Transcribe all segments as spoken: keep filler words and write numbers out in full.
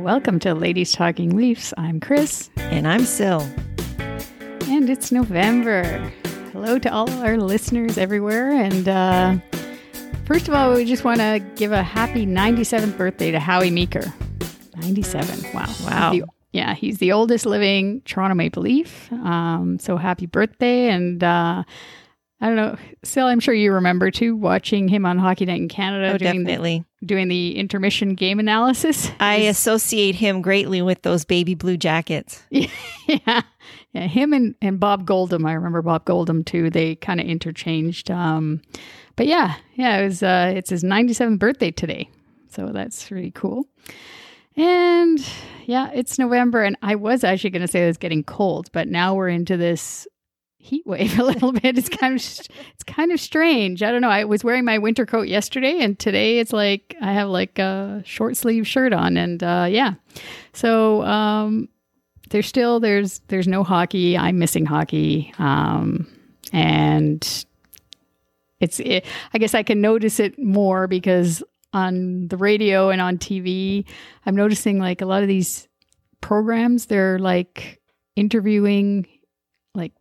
Welcome to Ladies Talking Leafs. I'm Chris. And I'm Syl. And it's November. Hello to all our listeners everywhere. And uh, first of all, we just want to give a happy ninety-seventh birthday to Howie Meeker. ninety-seven. Wow. Wow. He's the, yeah, he's the oldest living Toronto Maple Leaf. Um, so happy birthday. And uh, I don't know, Syl, I'm sure you remember too, watching him on Hockey Night in Canada. Oh, doing definitely. The- doing the intermission game analysis. I associate him greatly with those baby blue jackets. yeah. yeah. Him and, and Bob Goldham. I remember Bob Goldham too. They kind of interchanged. Um, but yeah, yeah, it was, uh, it's his ninety-seventh birthday today. So that's really cool. And yeah, it's November. And I was actually going to say it's getting cold, but now we're into this heat wave a little bit. It's kind of it's kind of strange. I don't know. I was wearing my winter coat yesterday, and today it's like I have like a short sleeve shirt on, and uh, yeah. So um, there's still there's there's no hockey. I'm missing hockey, um, and it's it, I guess I can notice it more because on the radio and on T V, I'm noticing like a lot of these programs. They're like interviewing like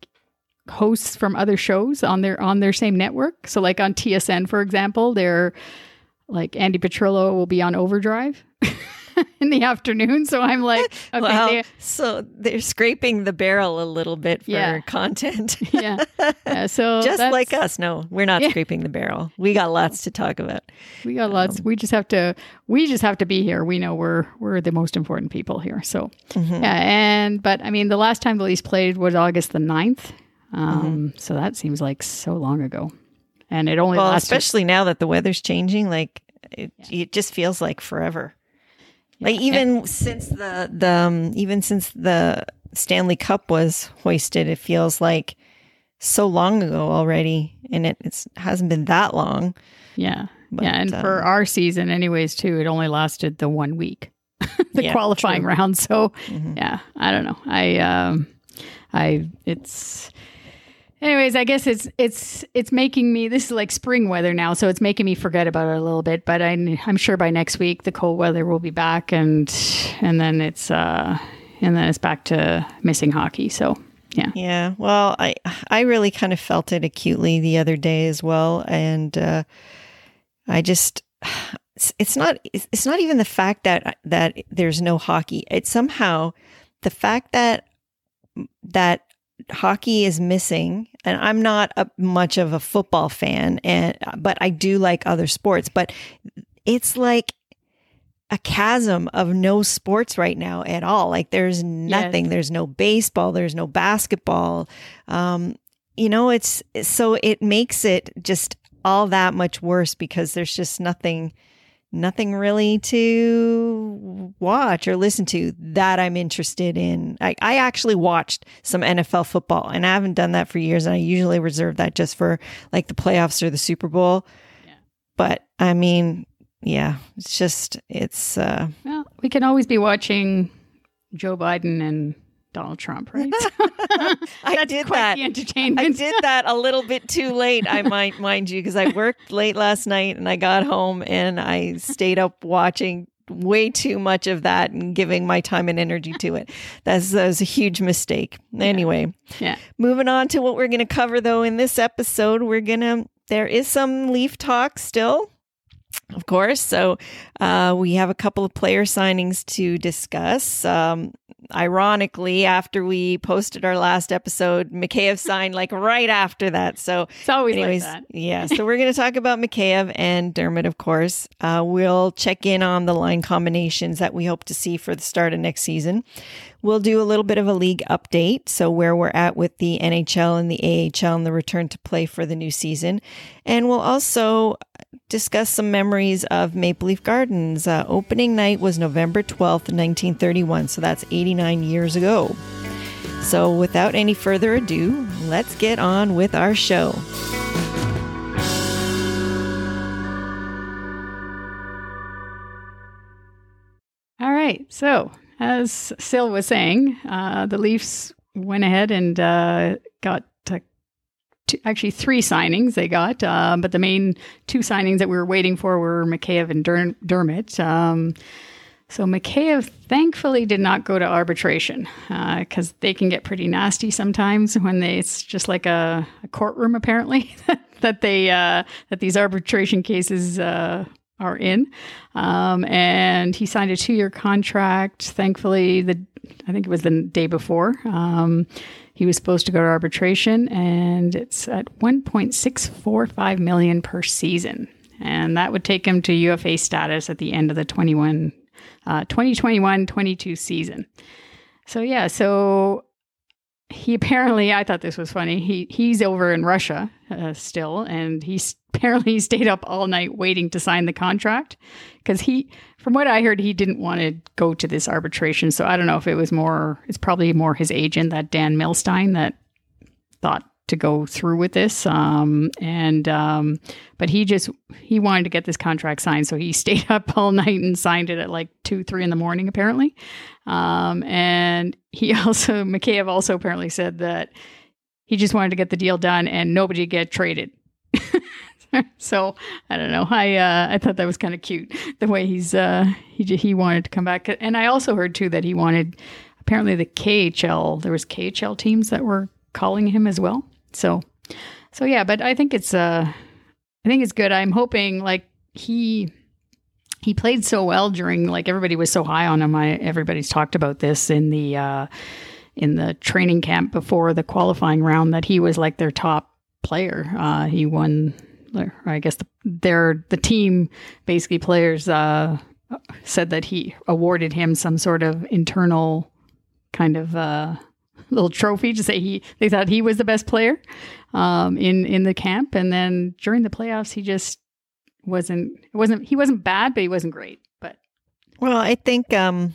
hosts from other shows on their on their same network. So like on T S N, for example, they're like Andy Petrillo will be on Overdrive in the afternoon. So I'm like, okay, well, they, so they're scraping the barrel a little bit for yeah. content. yeah. yeah. So just like us. No, we're not yeah. scraping the barrel. We got lots to talk about. We got lots. Um, we just have to we just have to be here. We know we're we're the most important people here. So mm-hmm. yeah. And but I mean the last time the Leafs played was August the ninth. Um, mm-hmm. So that seems like so long ago, and it only well, lasted- especially now that the weather's changing, like it, yeah. it just feels like forever. Yeah. Like even and- since the, the, um, even since the Stanley Cup was hoisted, it feels like so long ago already, and it it's, hasn't been that long. Yeah. But, yeah. And um, for our season anyways, too, it only lasted the one week, the yeah, qualifying true. round. So mm-hmm. yeah, I don't know. I, um, I, it's, Anyways, I guess it's it's it's making me, this is like spring weather now, so it's making me forget about it a little bit, but I'm, I'm sure by next week the cold weather will be back, and and then it's uh and then it's back to missing hockey. So, yeah. Yeah. Well, I I really kind of felt it acutely the other day as well, and uh, I just it's not it's not even the fact that that there's no hockey. It's somehow the fact that that hockey is missing, and I'm not a, much of a football fan, and but I do like other sports. But it's like a chasm of no sports right now at all. Like there's nothing. Yes. There's no baseball. There's no basketball. Um, you know, it's so it makes it just all that much worse because there's just nothing, nothing really to watch or listen to that I'm interested in. I, I actually watched some N F L football, and I haven't done that for years. And I usually reserve that just for like the playoffs or the Super Bowl. Yeah. But I mean, yeah, it's just, it's. Uh, well, we can always be watching Joe Biden and Donald Trump, right? I did that. The entertainment. I did that a little bit too late, I might mind you, because I worked late last night and I got home and I stayed up watching way too much of that and giving my time and energy to it. That's that was a huge mistake. Anyway, yeah. Yeah. Moving on to what we're going to cover though in this episode, we're gonna there is some Leaf talk still. Of course. So uh, we have a couple of player signings to discuss. Um, ironically, after we posted our last episode, Mikheyev signed like right after that. So it's always anyways, like that. yeah. So we're going to talk about Mikheyev and Dermott, of course. Uh, we'll check in on the line combinations that we hope to see for the start of next season. We'll do a little bit of a league update, so where we're at with the N H L and the A H L and the return to play for the new season. And we'll also discuss some memories of Maple Leaf Gardens. Uh, opening night was November twelfth, nineteen thirty-one, so that's eighty-nine years ago. So without any further ado, let's get on with our show. All right, so as Syl was saying, uh, the Leafs went ahead and uh, got to two, actually three signings they got, uh, but the main two signings that we were waiting for were Mikheyev and Der- Dermott. Um, so Mikheyev thankfully did not go to arbitration because uh, they can get pretty nasty sometimes when they, it's just like a, a courtroom apparently that they uh, that these arbitration cases uh are in. Um, and he signed a two-year contract. Thankfully, the I think it was the day before, um, he was supposed to go to arbitration, and it's at one point six four five million dollars per season. And that would take him to U F A status at the end of the twenty-one, uh, twenty twenty-one twenty-two season. So yeah, so he apparently, I thought this was funny, he he's over in Russia uh, still, and he's apparently he stayed up all night waiting to sign the contract because he, from what I heard, he didn't want to go to this arbitration. So I don't know if it was more, it's probably more his agent, that Dan Milstein, that thought to go through with this. Um, and, um, but he just, he wanted to get this contract signed. So he stayed up all night and signed it at like two, three in the morning, apparently. Um, and he also, Mikheyev also apparently said that he just wanted to get the deal done and nobody get traded. So I don't know. I uh, I thought that was kind of cute the way he's uh, he he wanted to come back. And I also heard too that he wanted apparently the K H L. There was K H L teams that were calling him as well. So so yeah. But I think it's uh I think it's good. I'm hoping like he he played so well during like everybody was so high on him. I, everybody's talked about this in the uh, in the training camp before the qualifying round that he was like their top player. Uh, he won. I guess the, their the team basically players uh, said that he awarded him some sort of internal kind of uh, little trophy to say he they thought he was the best player um, in in the camp. And then during the playoffs, he just wasn't it wasn't he wasn't bad, but he wasn't great. But well, I think um,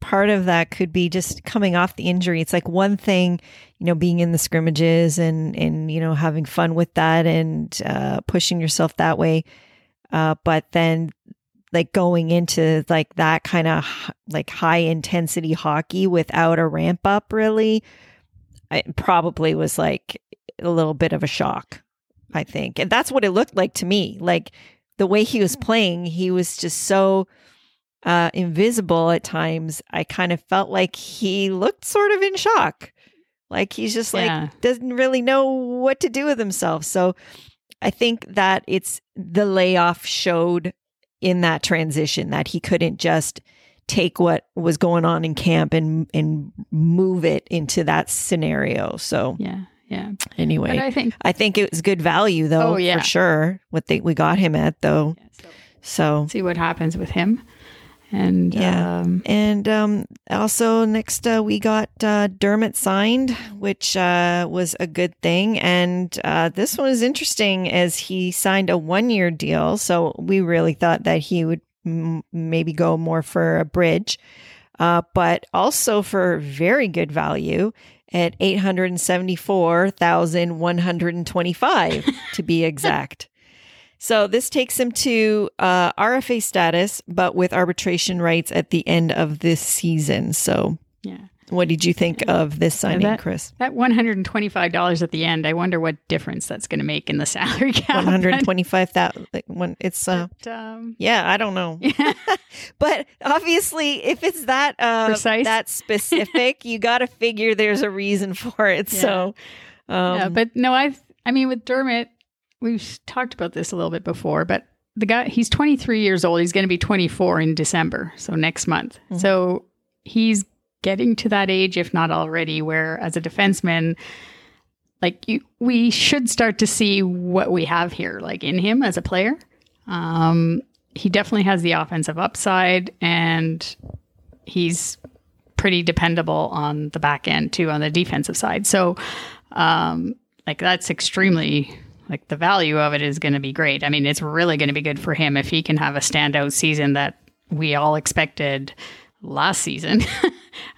part of that could be just coming off the injury. It's like one thing, you know, being in the scrimmages and, and, you know, having fun with that and uh, pushing yourself that way. Uh, but then like going into like that kind of h- like high intensity hockey without a ramp up really, it probably was like a little bit of a shock, I think. And that's what it looked like to me. Like the way he was playing, he was just so uh, invisible at times. I kind of felt like he looked sort of in shock. Like he's just like, yeah. doesn't really know what to do with himself. So I think that it's the layoff showed in that transition that he couldn't just take what was going on in camp and and move it into that scenario. So yeah, yeah. Anyway, but I think I think it was good value though, oh, yeah. for sure. What they, we got him at though. Yeah, so, so let's see what happens with him. And yeah, um, and um, also next uh, we got uh, Dermott signed, which uh, was a good thing. And uh, this one is interesting as he signed a one-year deal. So we really thought that he would m- maybe go more for a bridge, uh, but also for very good value at eight hundred and seventy-four thousand one hundred and twenty-five to be exact. So this takes him to uh, R F A status, but with arbitration rights at the end of this season. So yeah. What did you think of this signing, yeah, that, Chris? That one hundred twenty-five dollars at the end, I wonder what difference that's going to make in the salary cap. one hundred twenty-five thousand dollars like when it's uh, but, um, yeah, I don't know. Yeah. But obviously, if it's that uh, precise, that specific, you got to figure there's a reason for it. Yeah. So, um, yeah, but no, I I mean with Dermott. We've talked about this a little bit before, but the guy, he's twenty-three years old. He's going to be twenty-four in December, so next month. Mm-hmm. So he's getting to that age, if not already, where as a defenseman, like you, we should start to see what we have here, like in him as a player. Um, he definitely has the offensive upside, and he's pretty dependable on the back end too, on the defensive side. So, um, like that's extremely, like the value of it is going to be great. I mean, it's really going to be good for him if he can have a standout season that we all expected last season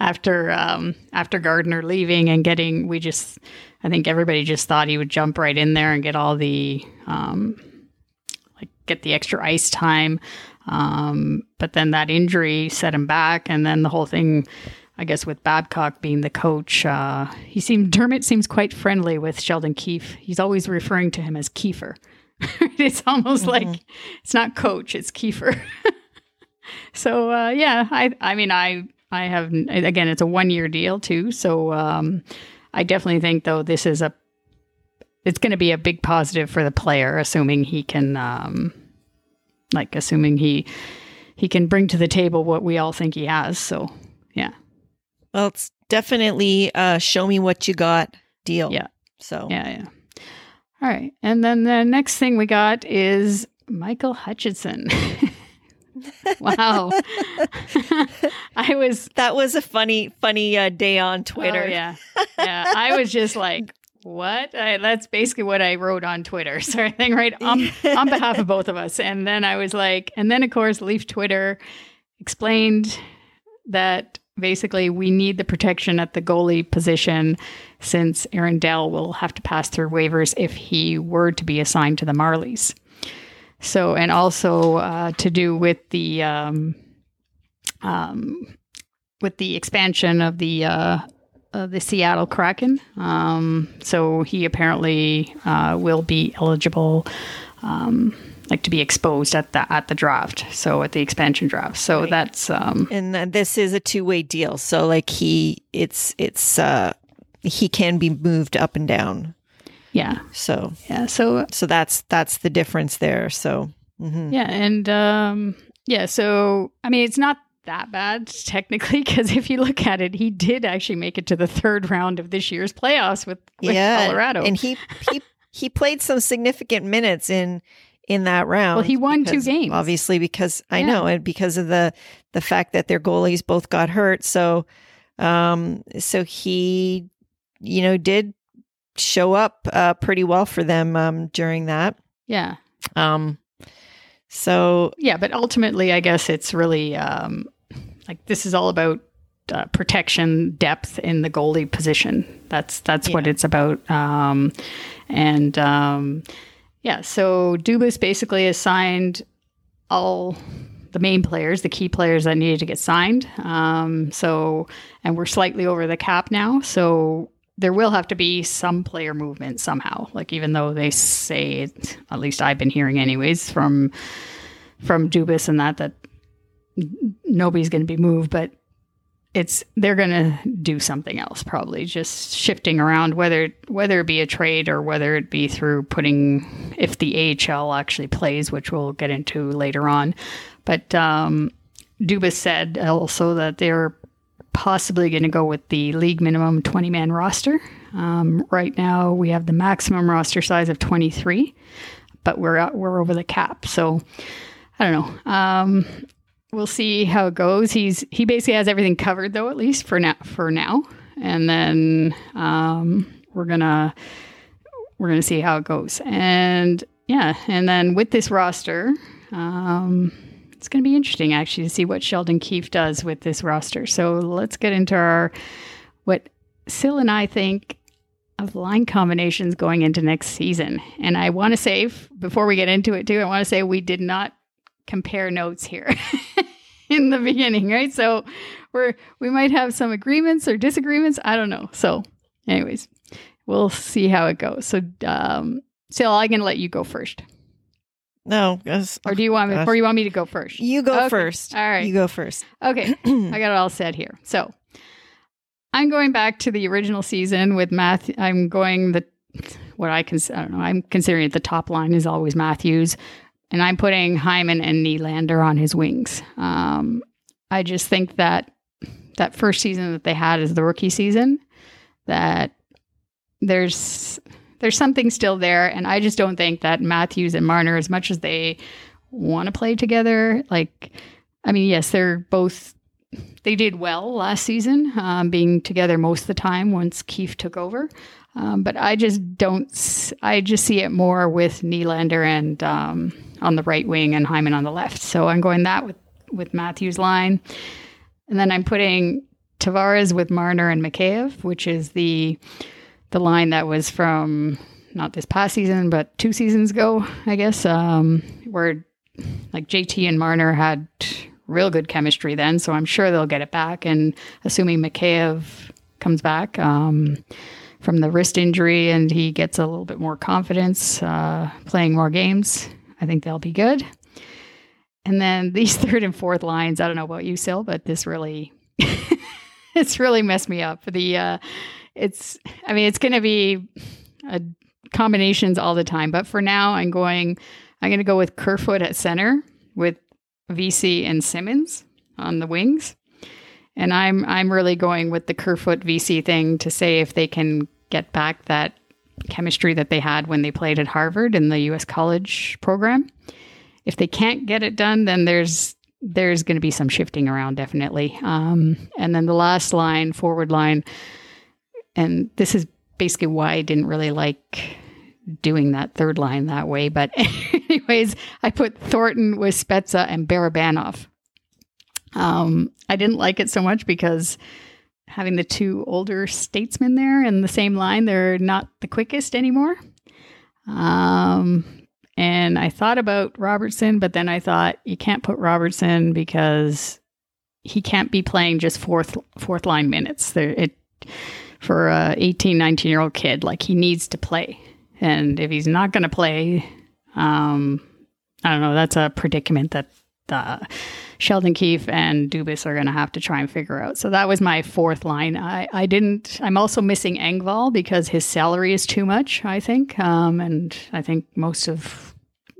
after, um, after Gardner leaving and getting, we just, I think everybody just thought he would jump right in there and get all the, um, like get the extra ice time. Um, but then that injury set him back. And then the whole thing, I guess, with Babcock being the coach, uh, he seemed, Dermott seems quite friendly with Sheldon Keefe. He's always referring to him as Keefer. It's almost mm-hmm. like it's not coach, it's Keefer. So, uh, yeah, I, I mean, I, I have, again, it's a one year deal too. So, um, I definitely think though, this is a, it's going to be a big positive for the player, assuming he can, um, like assuming he, he can bring to the table what we all think he has. So, yeah. Well, it's definitely a show me what you got deal. Yeah. So. Yeah, yeah. All right. And then the next thing we got is Michael Hutchinson. Wow. I was. That was a funny, funny uh, day on Twitter. Oh, yeah. Yeah. I was just like, what? I, that's basically what I wrote on Twitter. So I think right on, on behalf of both of us. And then I was like, and then of course, Leaf Twitter explained that basically we need the protection at the goalie position since Aaron Dell will have to pass through waivers if he were to be assigned to the Marlies. So, and also uh, to do with the um, um, with the expansion of the uh, of the Seattle Kraken. Um, so he apparently uh, will be eligible, um, like to be exposed at the at the draft. So at the expansion draft. So right. That's um, and this is a two way deal. So like he, it's it's uh, he can be moved up and down. Yeah. So, yeah. So, so that's, that's the difference there. So, mm-hmm. yeah. And, um, yeah. So, I mean, it's not that bad technically, because if you look at it, he did actually make it to the third round of this year's playoffs with, with yeah, Colorado. And he, he, he played some significant minutes in, in that round. Well, he won because, two games. Obviously, because I yeah. know and because of the, the fact that their goalies both got hurt. So, um, so he, you know, did show up uh, pretty well for them um, during that. Yeah. Um. So. Yeah, but ultimately, I guess it's really um, like this is all about uh, protection, depth in the goalie position. That's that's yeah. what it's about. Um, and um, yeah, so Dubas basically assigned all the main players, the key players that needed to get signed. Um, so, and we're slightly over the cap now. So. There will have to be some player movement somehow. Like, even though they say, it, at least I've been hearing anyways from from Dubas and that, that nobody's going to be moved, but it's they're going to do something else probably, just shifting around, whether, whether it be a trade or whether it be through putting, if the A H L actually plays, which we'll get into later on. But um, Dubas said also that they're possibly going to go with the league minimum twenty-man roster. Um, right now, we have the maximum roster size of twenty-three, but we're out, we're over the cap. So I don't know. Um, we'll see how it goes. He's he basically has everything covered though, at least for now. For now, and then um, we're gonna we're gonna see how it goes. And yeah, and then with this roster. Um, It's going to be interesting, actually, to see what Sheldon Keefe does with this roster. So let's get into our what Syl and I think of line combinations going into next season. And I want to say, before we get into it, too, I want to say we did not compare notes here in the beginning, right? So we're we might have some agreements or disagreements. I don't know. So anyways, we'll see how it goes. So um, Syl, I'm going to let you go first. No, was, or do you want me? Or you want me to go first? You go okay. first. All right, you go first. Okay, I got it all set here. So I'm going back to the original season with Matthew. I'm going the what I can. I don't know. I'm considering it the top line is always Matthews, and I'm putting Hyman and Nylander on his wings. Um, I just think that that first season that they had is the rookie season. That there's. There's something still there, and I just don't think that Matthews and Marner, as much as they want to play together, like, I mean, yes, they're both, They did well last season, um, being together most of the time once Keefe took over. Um, but I just don't, I just see it more with Nylander and um, on the right wing and Hyman on the left. So I'm going that with, with Matthews' line. And then I'm putting Tavares with Marner and Mikheyev, which is the the line that was from not this past season, but two seasons ago, I guess, um, where like J T and Marner had real good chemistry then. So I'm sure they'll get it back. And assuming Mikheyev comes back um, from the wrist injury and he gets a little bit more confidence uh, playing more games, I think they'll be good. And then these third and fourth lines, I don't know about you, Sil, but this really, it's really messed me up. The, uh, it's, I mean, it's going to be a, combinations all the time. But for now, I'm going, I'm going to go with Kerfoot at center with Vesey and Simmons on the wings. And I'm, I'm really going with the Kerfoot Vesey thing to say if they can get back that chemistry that they had when they played at Harvard in the U S college program. If they can't get it done, then there's there's going to be some shifting around, definitely. Um, and then the last line, forward line, and this is basically why I didn't really like doing that third line that way. But anyways, I put Thornton with Spezza and Barabanov. Um, I didn't like it so much because having the two older statesmen there in the same line, they're not the quickest anymore. Um And I thought about Robertson, but then I thought you can't put Robertson because he can't be playing just fourth fourth line minutes. There, it for a eighteen, nineteen year old kid, like he needs to play. And if he's not going to play, um, I don't know. That's a predicament that uh, Sheldon Keefe and Dubas are going to have to try and figure out. So that was my fourth line. I, I didn't. I'm also missing Engvall because his salary is too much, I think. Um, and I think most of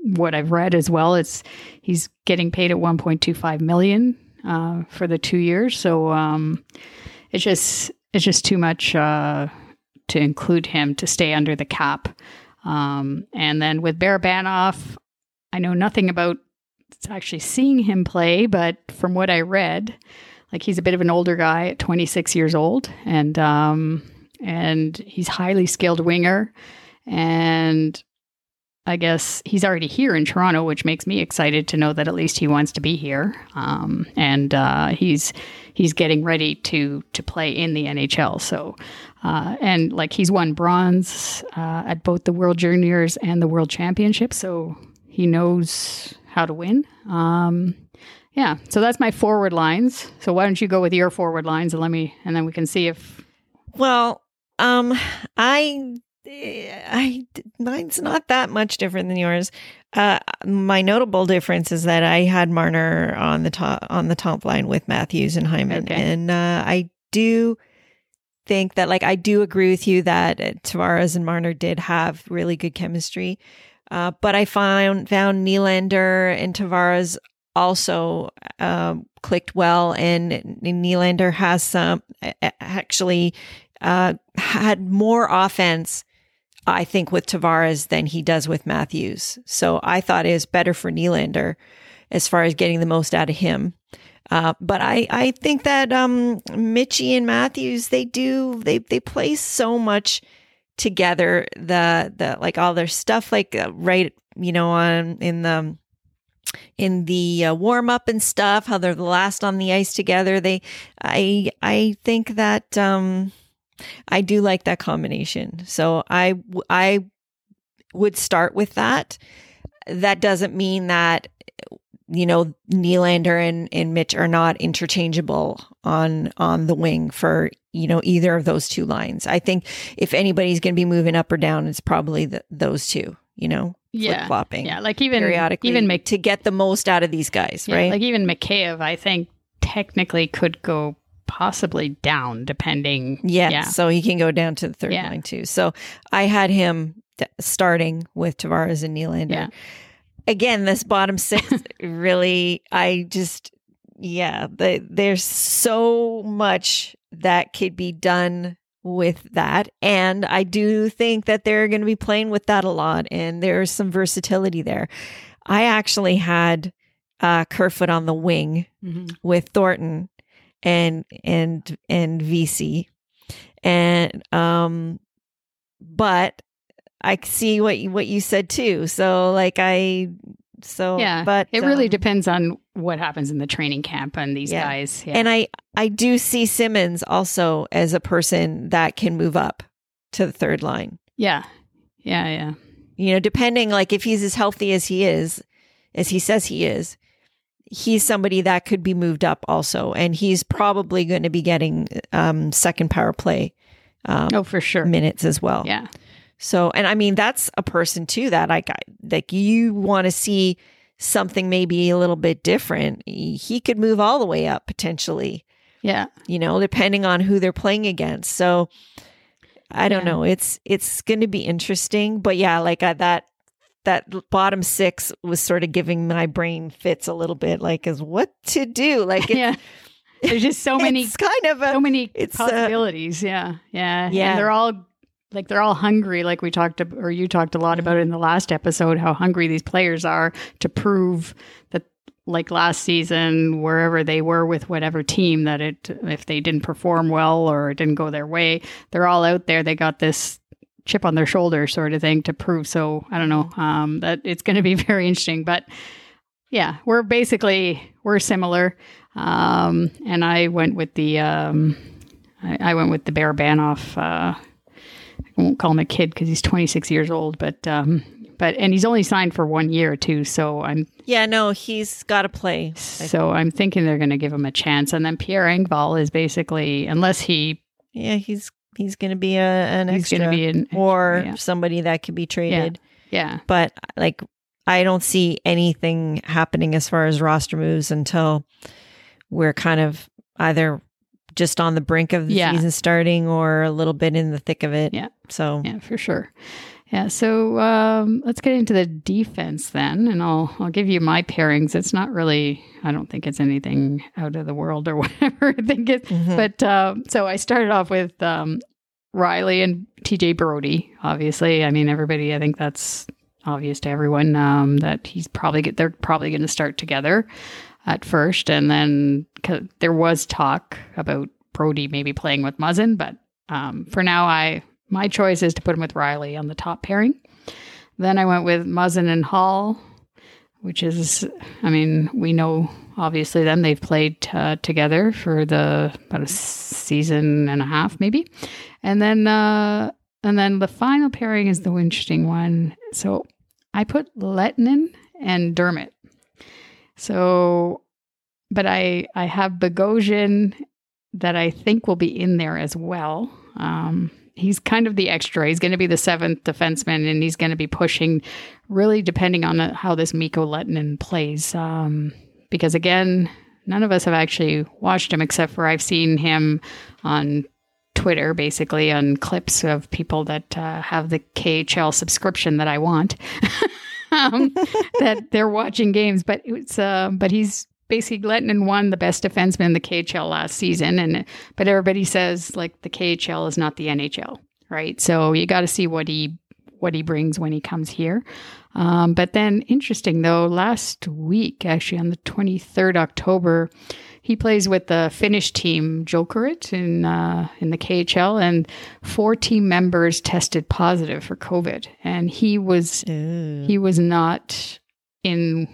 what I've read as well, it's he's getting paid at one point two five million uh, for the two years. So um, it's just it's just too much uh, to include him to stay under the cap. Um, and then with Barabanov, I know nothing about actually seeing him play, but from what I read, like he's a bit of an older guy at twenty-six years old, and um, and he's highly skilled winger, and I guess he's already here in Toronto, which makes me excited to know that at least he wants to be here. Um, and uh, he's he's getting ready to to play in the N H L. So uh, and like he's won bronze uh, at both the World Juniors and the World Championships, so he knows how to win. Um, yeah, so that's my forward lines. So why don't you go with your forward lines and let me, and then we can see if. Well, um, I. I mine's not that much different than yours. Uh, my notable difference is that I had Marner on the top on the top line with Matthews and Hyman, okay. and uh, I do think that, like, I do agree with you that Tavares and Marner did have really good chemistry, uh, but I found found Nylander and Tavares also uh, clicked well, and Nylander has some actually uh, had more offense, I think, with Tavares than he does with Matthews. So I thought it was better for Nylander as far as getting the most out of him. Uh, but I, I think that um, Mitchie and Matthews, they do, they they play so much together. The, the like all their stuff, like uh, right, you know, on in the in the uh, warm up and stuff, how they're the last on the ice together. They, I, I think that. Um, I do like that combination. So I, I would start with that. That doesn't mean that, you know, Nylander and, and Mitch are not interchangeable on, on the wing for, you know, either of those two lines. I think if anybody's going to be moving up or down, it's probably the, those two, you know, yeah. flip-flopping. Yeah, like even, periodically even Mc- to get the most out of these guys, yeah, right? Like even Mikheyev, I think technically could go possibly down depending. Yeah, yeah. So he can go down to the third yeah. line too. So I had him t- starting with Tavares and Nylander. Yeah. Again, this bottom six, really, I just, yeah, the, there's so much that could be done with that. And I do think that they're going to be playing with that a lot. And there's some versatility there. I actually had uh, Kerfoot on the wing mm-hmm. with Thornton. and and and Vesey, and um, but I see what you, what you said too. So like I, so yeah, but it really um, depends on what happens in the training camp and these yeah. guys. Yeah. And I I do see Simmons also as a person that can move up to the third line. Yeah, yeah, yeah. You know, depending, like if he's as healthy as he is, as he says he is, he's somebody that could be moved up also. And he's probably going to be getting um, second power play um, oh, for sure. minutes as well. Yeah. So, and I mean, that's a person too that I got, like you want to see something maybe a little bit different. He could move all the way up potentially. Yeah. You know, depending on who they're playing against. So, I don't yeah. know. It's it's going to be interesting, but yeah, like I, that that bottom six was sort of giving my brain fits a little bit, like as what to do. Like, it, yeah, there's just so many it's kind of a, so many it's possibilities. A, yeah, yeah, yeah. And they're all like they're all hungry. Like we talked to, or you talked a lot about it in the last episode, how hungry these players are to prove that. Like last season, wherever they were with whatever team, that it if they didn't perform well or it didn't go their way, they're all out there. They got this chip on their shoulder sort of thing to prove. So I don't know um, that it's going to be very interesting. But yeah, we're basically we're similar. Um, and I went with the um, I, I went with the Bear Banoff. Uh, I won't call him a kid because he's twenty-six years old, but. Um, But and he's only signed for one year too, so I'm yeah no he's got to play. So I'm thinking they're going to give him a chance, and then Pierre Engvall is basically unless he yeah he's he's going to be a an he's extra gonna be an, or yeah. somebody that could be traded yeah. yeah but like I don't see anything happening as far as roster moves until we're kind of either just on the brink of the yeah. season starting or a little bit in the thick of it yeah so yeah for sure. Yeah, so um, let's get into the defense then, and I'll I'll give you my pairings. It's not really, I don't think it's anything out of the world or whatever I think it's, mm-hmm. but um, so I started off with um, Riley and T J Brodie, obviously. I mean, everybody, I think that's obvious to everyone um, that he's probably, get, they're probably going to start together at first, and then cause there was talk about Brodie maybe playing with Muzzin, but um, for now I... My choice is to put him with Riley on the top pairing. Then I went with Muzzin and Hall, which is, I mean, we know obviously them. They've played uh, together for the about a season and a half maybe. And then uh, and then the final pairing is the interesting one. So I put Lettinen and Dermott. So, but I, I have Bogosian that I think will be in there as well. Um He's kind of the extra. He's going to be the seventh defenseman, and he's going to be pushing, really depending on how this Mikko Lettinen plays. Um, because, again, none of us have actually watched him except for I've seen him on Twitter, basically, on clips of people that uh, have the K H L subscription that I want, um, that they're watching games. But it's uh, but he's... Basically, Lettinen won the best defenseman in the K H L last season, and but everybody says like the K H L is not the N H L, right? So you got to see what he what he brings when he comes here. Um, but then, interesting though, last week actually on the twenty-third of October, he plays with the Finnish team Jokerit in uh, in the K H L, and four team members tested positive for COVID, and he was Ew. he was not in.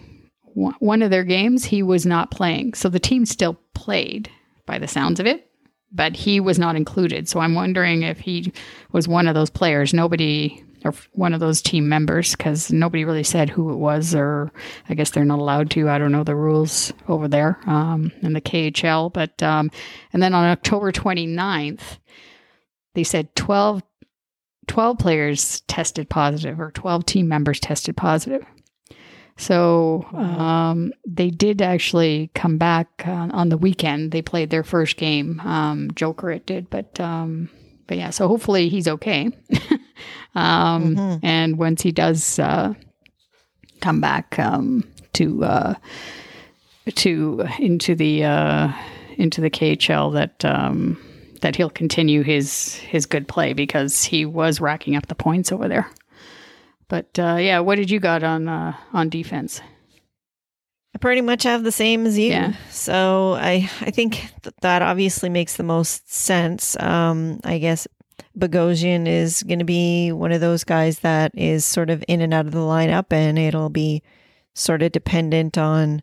One of their games, he was not playing. So the team still played, by the sounds of it, but he was not included. So I'm wondering if he was one of those players, nobody, or one of those team members, because nobody really said who it was, or I guess they're not allowed to. I don't know the rules over there um, in the K H L. But um, and then on October twenty-ninth, they said twelve, twelve players tested positive, or twelve team members tested positive. So um, they did actually come back uh, on the weekend. They played their first game. Um, Jokerit did, but um, but yeah. So hopefully he's okay. um, mm-hmm. And once he does uh, come back um, to uh, to into the uh, into the K H L, that um, that he'll continue his his good play, because he was racking up the points over there. But, uh, yeah, what did you got on uh, on defense? I pretty much have the same as you. Yeah. So I I think th- that obviously makes the most sense. Um, I guess Bogosian is going to be one of those guys that is sort of in and out of the lineup, and it'll be sort of dependent on,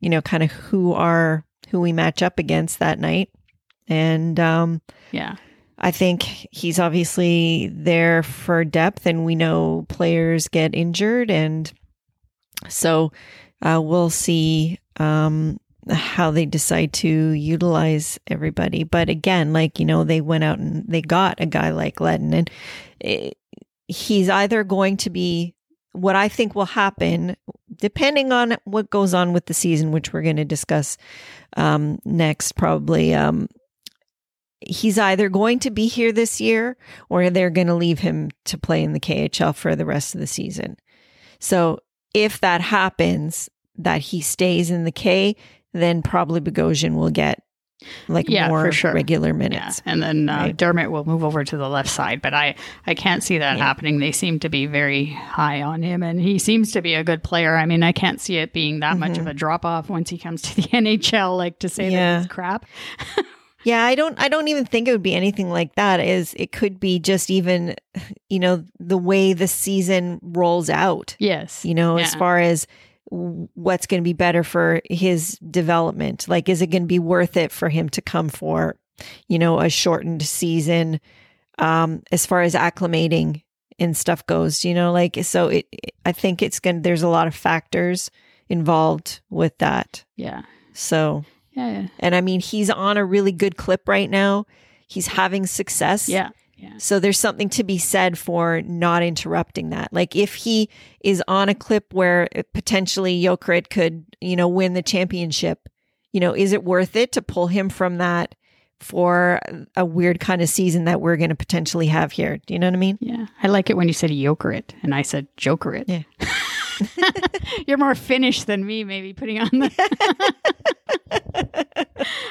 you know, kind of who are who we match up against that night. And um, yeah, I think he's obviously there for depth, and we know players get injured, and so uh, we'll see um, how they decide to utilize everybody. But again, like, you know, they went out and they got a guy like Lettinen, and he's either going to be what I think will happen, depending on what goes on with the season, which we're going to discuss um, next, probably. Um, he's either going to be here this year, or they're going to leave him to play in the K H L for the rest of the season. So if that happens, that he stays in the K, then probably Bogosian will get like yeah, more for sure. regular minutes. Yeah. And then uh, right? Dermott will move over to the left side, but I, I can't see that yeah. happening. They seem to be very high on him, and he seems to be a good player. I mean, I can't see it being that mm-hmm. much of a drop off once he comes to the N H L, like to say yeah. that it's crap. Yeah, I don't I don't even think it would be anything like that. Is it could be just even, you know, the way the season rolls out. Yes. You know, yeah. as far as what's going to be better for his development. Like, is it going to be worth it for him to come for, you know, a shortened season um, as far as acclimating and stuff goes, you know, like, so it, I think it's going to, there's a lot of factors involved with that. Yeah. So, yeah, yeah. And I mean, he's on a really good clip right now. He's having success. Yeah. Yeah. So there's something to be said for not interrupting that. Like, if he is on a clip where potentially Jokerit could, you know, win the championship, you know, is it worth it to pull him from that for a weird kind of season that we're going to potentially have here? Do you know what I mean? Yeah. I like it when you said Jokerit and I said Jokerit. Yeah. You're more Finnish than me, maybe, putting on the...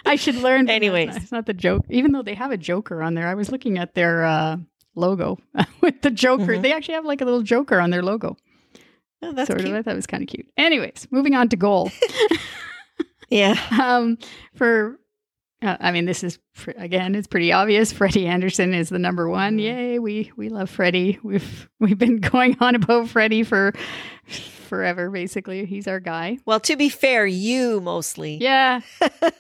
I should learn. Anyways. It's not the joke. Even though they have a Joker on there, I was looking at their uh, logo with the Joker. Mm-hmm. They actually have like a little Joker on their logo. Oh, that's sort cute. Of, I thought it was kind of cute. Anyways, moving on to goal. yeah. Um, for, uh, I mean, this is, again, it's pretty obvious. Freddie Anderson is the number one. Mm-hmm. Yay. We, we love Freddie. We've, we've been going on about Freddie for forever, basically. He's our guy. Well, to be fair, you mostly. Yeah.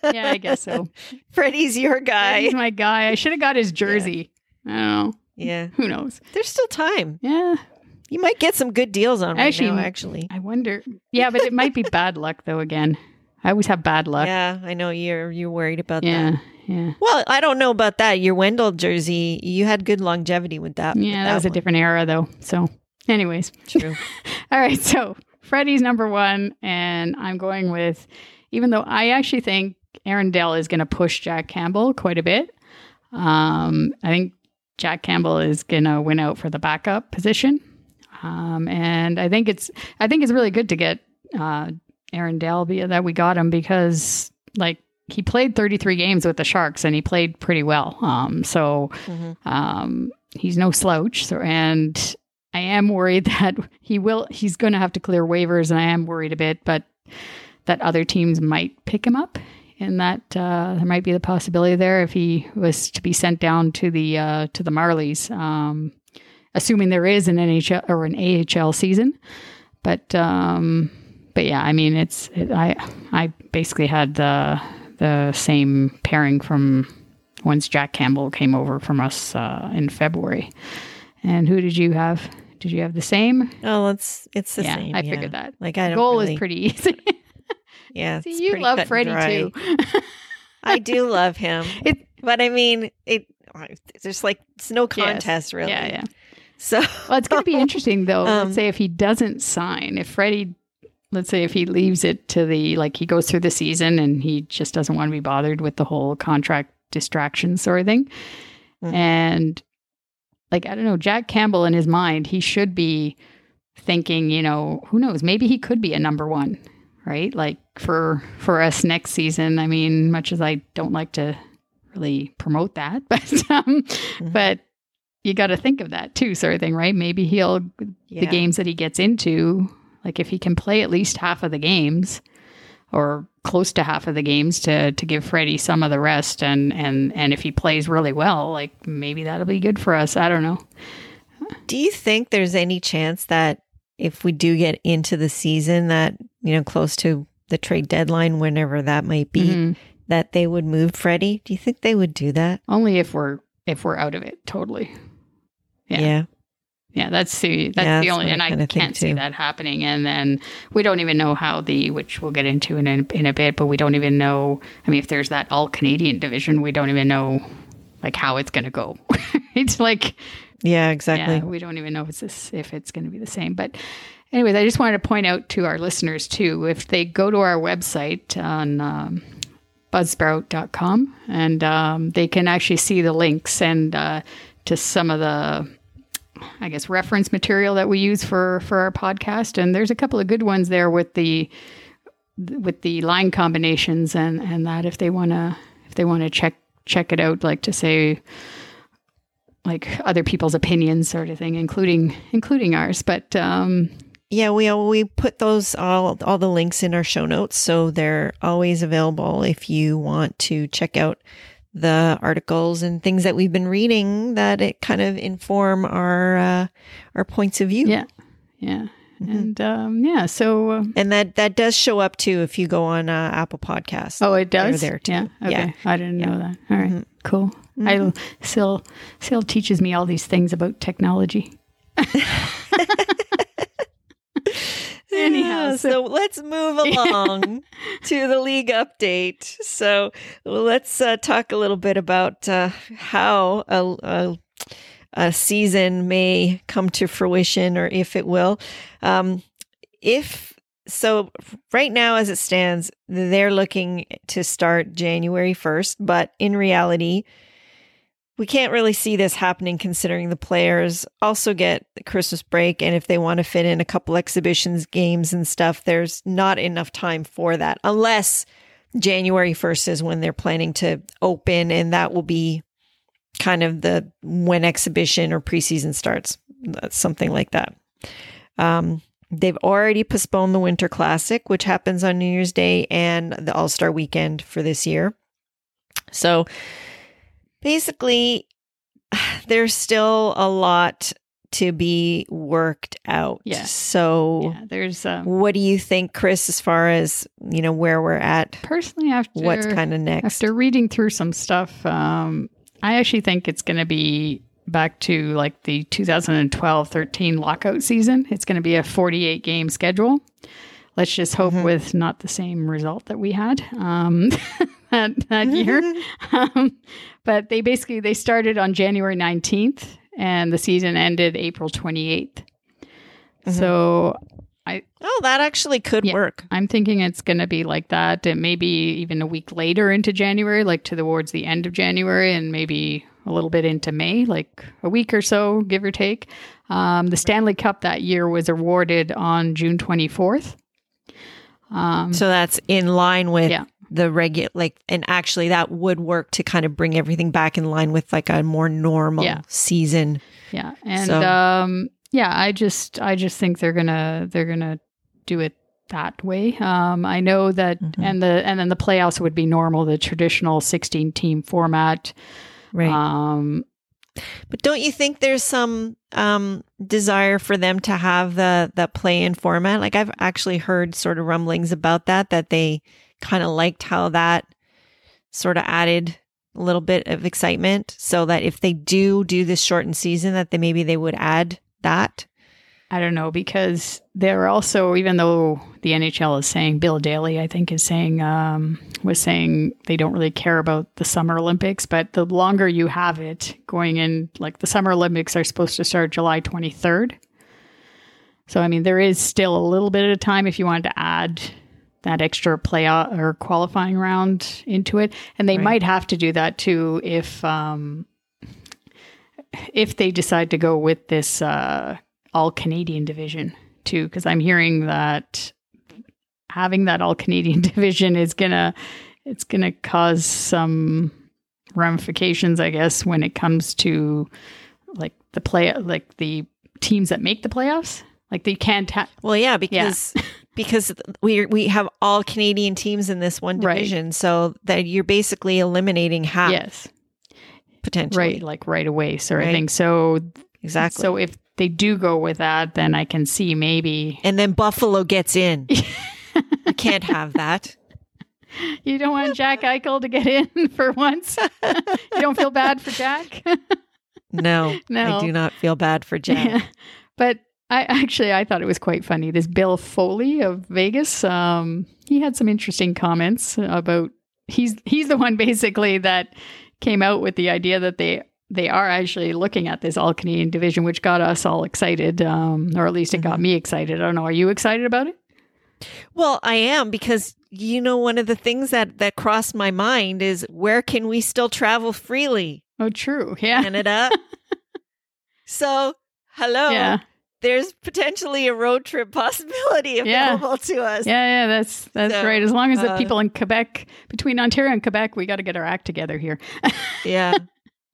Yeah, I guess so. Freddie's your guy. He's my guy. I should have got his jersey. Yeah. I don't know. Yeah. Who knows? There's still time. Yeah. You might get some good deals on actually, right now, actually. I wonder. Yeah, but it might be bad luck, though, again. I always have bad luck. Yeah, I know. You're you're worried about yeah, that. Yeah. Well, I don't know about that. Your Wendell jersey, you had good longevity with that. Yeah, with that, that was one. A different era, though. So, anyways. True. All right, so Freddie's number one, and I'm going with, even though I actually think Aaron Dell is going to push Jack Campbell quite a bit, um, I think Jack Campbell is going to win out for the backup position. Um, and I think it's I think it's really good to get uh, Aaron Dell that we got him, because, like, he played thirty-three games with the Sharks, and he played pretty well. Um, so mm-hmm. um, he's no slouch, so, and... I am worried that he will, he's going to have to clear waivers, and I am worried a bit, but that other teams might pick him up, and that uh, there might be the possibility there if he was to be sent down to the, uh, to the Marlies, um, assuming there is an N H L or an A H L season. But, um, but yeah, I mean, it's, it, I, I basically had the, the same pairing from once Jack Campbell came over from us uh, in February. And who did you have? Did you have the same? Oh, it's it's the yeah, same. I yeah. figured that. Like, I don't goal really... is pretty easy. yeah. See, you love Freddie too. I do love him, it, but I mean, it. There's like it's no contest yes. really. Yeah, yeah. So well, it's going to be interesting though. Um, let's say if he doesn't sign, if Freddie, let's say if he leaves it to the like he goes through the season and he just doesn't want to be bothered with the whole contract distraction sort of thing, mm-hmm. and. Like, I don't know, Jack Campbell in his mind, he should be thinking, you know, who knows, maybe he could be a number one, right? Like for, for us next season. I mean, much as I don't like to really promote that, but, um, mm-hmm. but you got to think of that too, sort of thing, right? Maybe he'll, yeah. the games that he gets into, like if he can play at least half of the games, or close to half of the games to to give Freddie some of the rest. And, and, and if he plays really well, like maybe that'll be good for us. I don't know. Do you think there's any chance that if we do get into the season that, you know, close to the trade deadline, whenever that might be, mm-hmm. that they would move Freddie? Do you think they would do that? Only if we're, if we're out of it. Totally. Yeah. Yeah. Yeah, that's the that's yeah, the only, and I can't see that happening. And then we don't even know how the, which we'll get into in a, in a bit, but we don't even know. I mean, if there's that all Canadian division, we don't even know like how it's going to go. It's like, yeah, exactly. Yeah, we don't even know if it's this, if it's going to be the same. But anyways, I just wanted to point out to our listeners too, if they go to our website on um, buzzsprout dot com, and um, they can actually see the links and uh, to some of the, I guess, reference material that we use for, for our podcast. And there's a couple of good ones there with the, with the line combinations and, and that if they want to, if they want to check, check it out, like to say like other people's opinions sort of thing, including, including ours. But, um, yeah, we, we put those, all, all the links in our show notes. So they're always available if you want to check out the articles and things that we've been reading that it kind of inform our uh, our points of view. Yeah, yeah, mm-hmm. and um, yeah. So um, and that that does show up too if you go on uh, Apple Podcasts. Oh, it does. There too. Yeah. Okay. Yeah. I didn't yeah. know that. All right. Mm-hmm. Cool. Mm-hmm. I still still teaches me all these things about technology. Anyhow, yeah, so, so let's move along to the league update. So let's uh, talk a little bit about uh, how a, a, a season may come to fruition, or if it will. Um, if so, right now as it stands, they're looking to start January first, but in reality, we can't really see this happening considering the players also get the Christmas break. And if they want to fit in a couple exhibitions, games and stuff, there's not enough time for that unless January first is when they're planning to open. And that will be kind of the when exhibition or preseason starts, something like that. Um, they've already postponed the Winter Classic, which happens on New Year's Day, and the All-Star Weekend for this year. So basically, there's still a lot to be worked out. Yeah. So yeah, there's, um, what do you think, Chris, as far as, you know, where we're at? Personally, after what's kind of next? After reading through some stuff, um, I actually think it's going to be back to like the two thousand twelve thirteen lockout season. It's going to be a forty-eight game schedule. Let's just hope mm-hmm. with not the same result that we had um, that, that year. Um, but they basically, they started on January nineteenth and the season ended April twenty-eighth. Mm-hmm. So I... Oh, that actually could yeah, work. I'm thinking it's going to be like that. And maybe even a week later into January, like towards the end of January, and maybe a little bit into May, like a week or so, give or take. Um, the Stanley Cup that year was awarded on June twenty-fourth. Um, so that's in line with yeah. the regular, like, and actually that would work to kind of bring everything back in line with like a more normal yeah. season. Yeah. And, so. um, yeah, I just, I just think they're gonna, they're gonna do it that way. Um, I know that, mm-hmm. and the, and then the playoffs would be normal, the traditional sixteen team format. Right. Um, But don't you think there's some um, desire for them to have the, the play-in format? Like I've actually heard sort of rumblings about that, that they kind of liked how that sort of added a little bit of excitement, so that if they do do this shortened season, that they maybe they would add that. I don't know, because they're also, even though the N H L is saying, Bill Daly, I think, is saying, um, was saying they don't really care about the Summer Olympics, but the longer you have it going in, like the Summer Olympics are supposed to start July twenty-third. So, I mean, there is still a little bit of time if you wanted to add that extra playoff or qualifying round into it. And they right. might have to do that too if, um, if they decide to go with this, uh, all Canadian division too, because I'm hearing that having that all Canadian division is gonna it's gonna cause some ramifications, I guess, when it comes to like the play like the teams that make the playoffs. Like they can't. Ha- well, yeah, because yeah. because we we have all Canadian teams in this one division, right. So that you're basically eliminating half. Yes, potentially, right, like right away, sort right. of thing. So exactly. So if they do go with that, then I can see maybe. And then Buffalo gets in. You can't have that. You don't want Jack Eichel to get in for once. You don't feel bad for Jack. No, no, I do not feel bad for Jack. Yeah. But I actually, I thought it was quite funny. This Bill Foley of Vegas, um, he had some interesting comments about, he's he's the one basically that came out with the idea that they they are actually looking at this all-Canadian division, which got us all excited, um, or at least it got me excited. I don't know. Are you excited about it? Well, I am, because, you know, one of the things that, that crossed my mind is, where can we still travel freely? Oh, true. Yeah. Canada. So, hello. Yeah. There's potentially a road trip possibility available yeah. to us. Yeah, yeah, that's that's so, right. As long as the uh, people in Quebec, between Ontario and Quebec, we got to get our act together here. Yeah.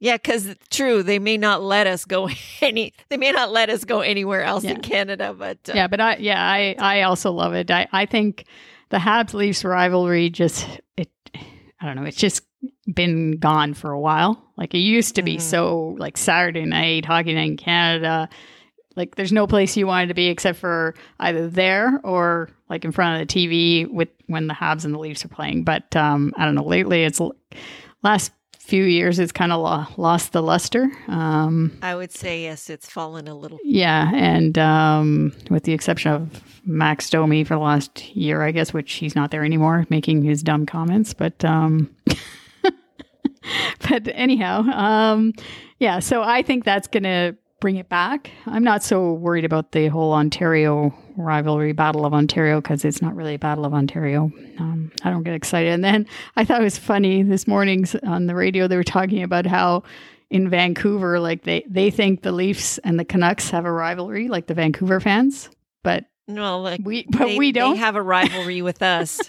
Yeah, because true, they may not let us go any. They may not let us go anywhere else yeah. in Canada, but uh, yeah, but I yeah, I, I also love it. I, I think the Habs Leafs rivalry just it. I don't know. It's just been gone for a while. Like it used to be mm-hmm. so like Saturday night hockey night in Canada. Like there's no place you wanted to be except for either there or like in front of the T V with when the Habs and the Leafs are playing. But um, I don't know. Lately, it's last. few years it's kind of lo- lost the luster. um I would say yes, it's fallen a little. Yeah, and um with the exception of Max Domi for the last year, I guess, which he's not there anymore making his dumb comments, but um but anyhow, um yeah, so I think that's gonna bring it back. I'm not so worried about the whole Ontario rivalry, Battle of Ontario, because it's not really a Battle of Ontario. Um, I don't get excited. And then I thought it was funny this morning on the radio, they were talking about how in Vancouver, like they, they think the Leafs and the Canucks have a rivalry, like the Vancouver fans, but no, like we, but they, we don't they have a rivalry with us.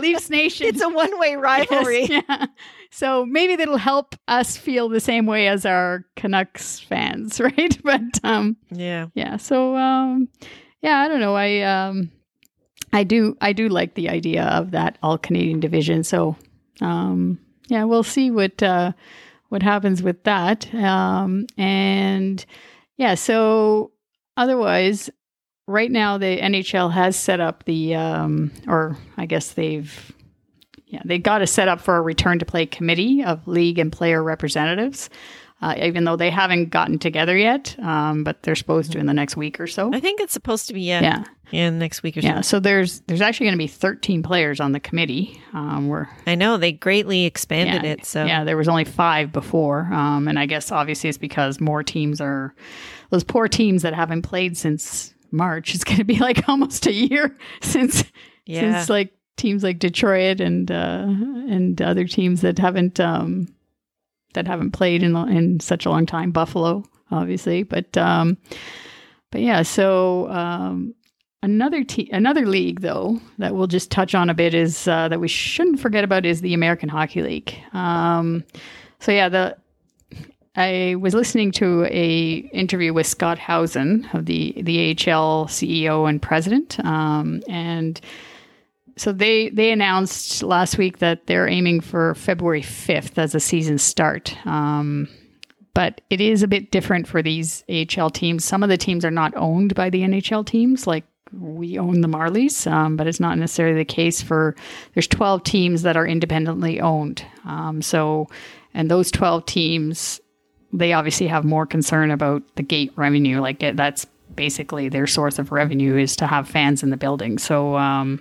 Leafs Nation. It's a one-way rivalry. Yes, yeah. So maybe that'll help us feel the same way as our Canucks fans, right? But um, yeah, yeah. So um, yeah, I don't know. I um, I do I do like the idea of that all-Canadian division. So um, yeah, we'll see what uh, what happens with that. Um, and yeah, so otherwise. Right now, the N H L has set up the, um, or I guess they've, yeah, they got it set up for a return to play committee of league and player representatives, uh, even though they haven't gotten together yet, um, but they're supposed to in the next week or so. I think it's supposed to be, yeah, yeah, yeah next week or so. Yeah, so there's there's actually going to be thirteen players on the committee. Um, we're, I know, they greatly expanded yeah, it. So yeah, there was only five before, um, and I guess obviously it's because more teams are, those poor teams that haven't played since March. It's going to be like almost a year since yeah. since like teams like Detroit and uh, and other teams that haven't um, that haven't played in in such a long time. Buffalo, obviously, but um, but yeah. So um, another te- another league though that we'll just touch on a bit is uh, that we shouldn't forget about is the American Hockey League. Um, so yeah, the. I was listening to a interview with Scott Housen of the, the A H L C E O and president. Um, and so they, they announced last week that they're aiming for February fifth as a season start. Um, but it is a bit different for these A H L teams. Some of the teams are not owned by the N H L teams. Like we own the Marlies, um, but it's not necessarily the case for, there's twelve teams that are independently owned. Um, so, and those twelve teams, they obviously have more concern about the gate revenue. Like that's basically their source of revenue is to have fans in the building. So, um,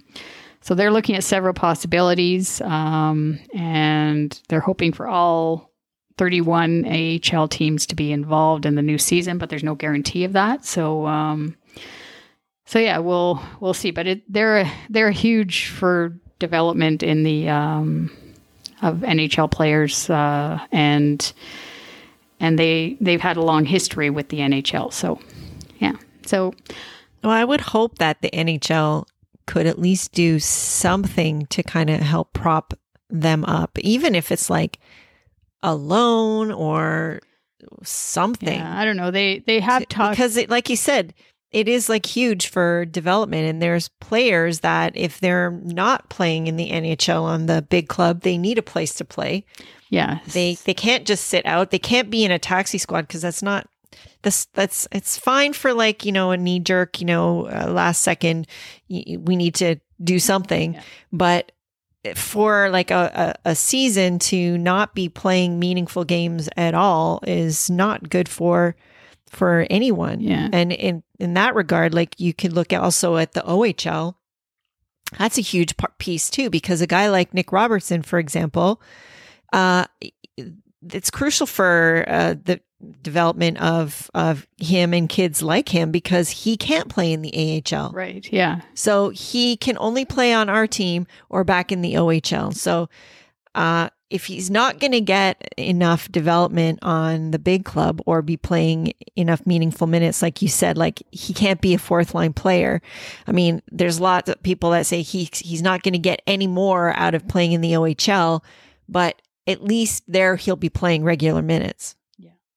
so they're looking at several possibilities, um, and they're hoping for all thirty-one A H L teams to be involved in the new season, but there's no guarantee of that. So, um, so yeah, we'll, we'll see, but it, they're, they're huge for development in the, um, of N H L players, uh, and, And they, they've had a long history with the N H L. So, yeah. So, well, I would hope that the N H L could at least do something to kind of help prop them up, even if it's like a loan or something. Yeah, I don't know. They they have talked. Because, it, like you said, it is like huge for development. And there's players that if they're not playing in the N H L on the big club, they need a place to play. Yeah. They they can't just sit out. They can't be in a taxi squad because that's not this that's it's fine for like, you know, a knee jerk, you know, uh, last second y- we need to do something. Yeah. But for like a, a, a season to not be playing meaningful games at all is not good for for anyone. Yeah. And in, in that regard, like you could look also at the O H L. That's a huge part, piece too, because a guy like Nick Robertson, for example, uh, it's crucial for uh, the development of, of him and kids like him because he can't play in the A H L. Right. Yeah. So he can only play on our team or back in the O H L. So uh, if he's not going to get enough development on the big club or be playing enough meaningful minutes, like you said, like he can't be a fourth line player. I mean, there's lots of people that say he he's not going to get any more out of playing in the O H L, but at least there he'll be playing regular minutes.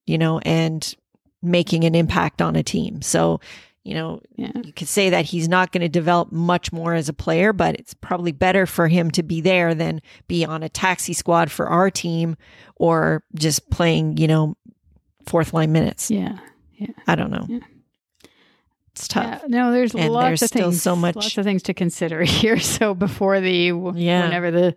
You know, and making an impact on a team. So, you know, yeah. you could say that he's not going to develop much more as a player, but it's probably better for him to be there than be on a taxi squad for our team or just playing, you know, fourth line minutes. Yeah. Yeah. I don't know. Yeah. It's tough. Yeah, no, there's and lots there's of still things, so much lots of things to consider here. So before the, yeah. whenever the,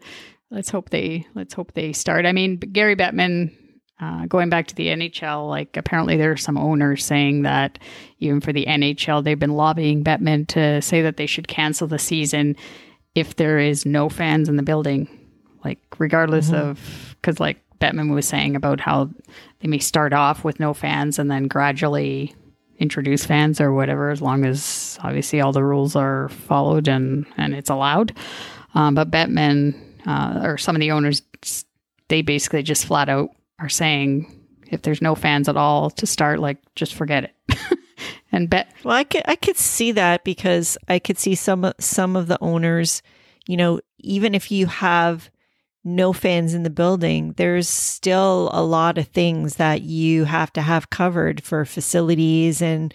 let's hope they, let's hope they start. I mean, Gary Bettman, Uh, going back to the N H L, like apparently there are some owners saying that even for the N H L, they've been lobbying Bettman to say that they should cancel the season if there is no fans in the building, like regardless mm-hmm. of, because like Bettman was saying about how they may start off with no fans and then gradually introduce fans or whatever, as long as obviously all the rules are followed and, and it's allowed. Um, but Bettman uh, or some of the owners, they basically just flat out are saying if there's no fans at all to start, like just forget it. And bet. Well, I could I could see that because I could see some some of the owners, you know, even if you have no fans in the building, there's still a lot of things that you have to have covered for facilities and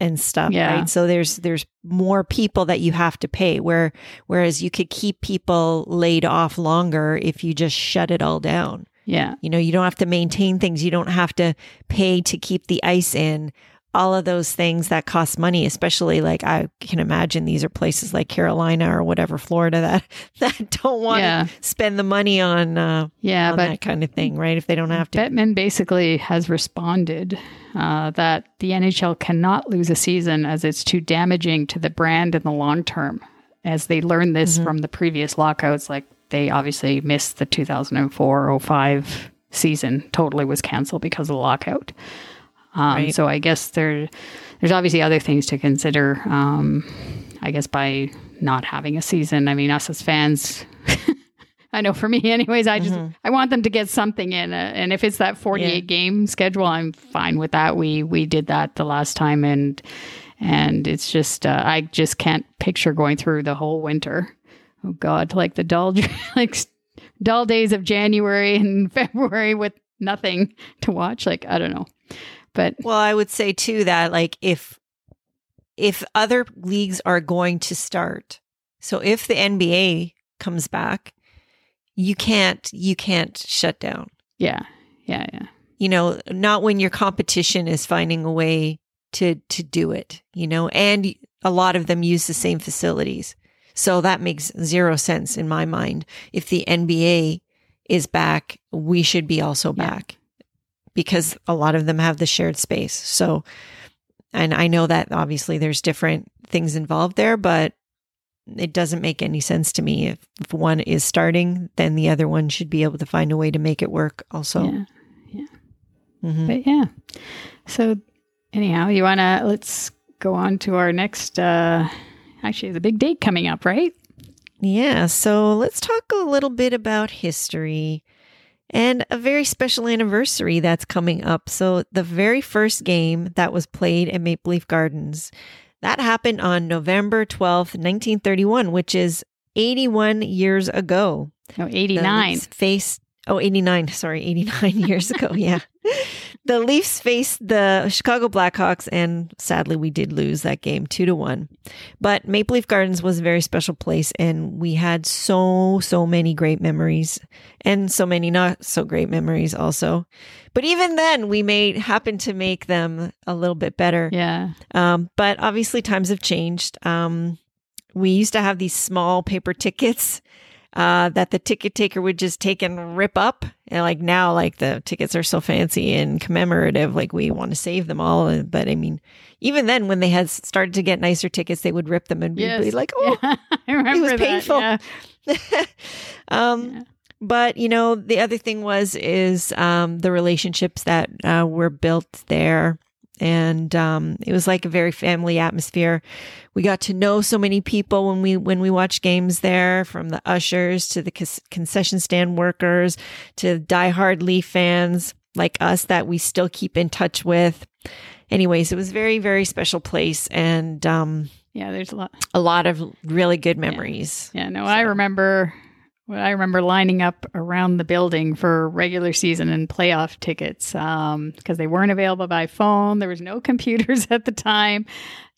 and stuff. Yeah. Right. So there's there's more people that you have to pay. Where whereas you could keep people laid off longer if you just shut it all down. Yeah. You know, you don't have to maintain things. You don't have to pay to keep the ice in. All of those things that cost money, especially like I can imagine these are places like Carolina or whatever, Florida that, that don't want yeah. to spend the money on, uh, yeah, on but that kind of thing, right? If they don't have to. Bettman basically has responded uh, that the N H L cannot lose a season as it's too damaging to the brand in the long term. As they learned this mm-hmm. from the previous lockouts, like they obviously missed the two thousand four oh five season, totally was canceled because of the lockout. Um, right. So I guess there, there's obviously other things to consider, um, I guess, by not having a season. I mean, us as fans, I know for me anyways, I just, mm-hmm. I want them to get something in. Uh, and if it's that forty-eight game yeah. schedule, I'm fine with that. We, we did that the last time and, and it's just, uh, I just can't picture going through the whole winter. Oh God, like the dull, like dull days of January and February with nothing to watch. Like, I don't know, but. Well, I would say too that like if, if other leagues are going to start, so if the N B A comes back, you can't, you can't shut down. Yeah. Yeah. Yeah. You know, not when your competition is finding a way to, to do it, you know, and a lot of them use the same facilities. So that makes zero sense in my mind. If the N B A is back, we should be also back yeah. because a lot of them have the shared space. So, and I know that obviously there's different things involved there, but it doesn't make any sense to me. If, if one is starting, then the other one should be able to find a way to make it work also. Yeah. yeah. Mm-hmm. But yeah. So anyhow, you want to, let's go on to our next, uh, actually, there's a big date coming up, right? Yeah. So let's talk a little bit about history and a very special anniversary that's coming up. So the very first game that was played at Maple Leaf Gardens, that happened on November twelfth, nineteen thirty-one, which is eighty-one years ago. No, eighty-nine. The Leafs faced, oh, eighty-nine. Sorry, eighty-nine years ago. Yeah. The Leafs faced the Chicago Blackhawks, and sadly, we did lose that game two to one. But Maple Leaf Gardens was a very special place, and we had so, so many great memories, and so many not so great memories also. But even then, we may happen to make them a little bit better. Yeah. Um, but obviously, times have changed. Um, we used to have these small paper tickets Uh, that the ticket taker would just take and rip up. And like now, like the tickets are so fancy and commemorative, like we want to save them all. But I mean, even then when they had started to get nicer tickets, they would rip them and yes. be like, oh, yeah, I remember it was that. Painful. Yeah. um, yeah. But, you know, the other thing was, is um, the relationships that uh, were built there. And um, it was like a very family atmosphere. We got to know so many people when we when we watched games there, from the ushers to the concession stand workers to diehard Leaf fans like us that we still keep in touch with. Anyways, it was a very, very special place. And um, yeah, there's a lot, a lot of really good memories. Yeah, yeah no, so. I remember. Well, I remember lining up around the building for regular season and playoff tickets because um, they weren't available by phone. There was no computers at the time.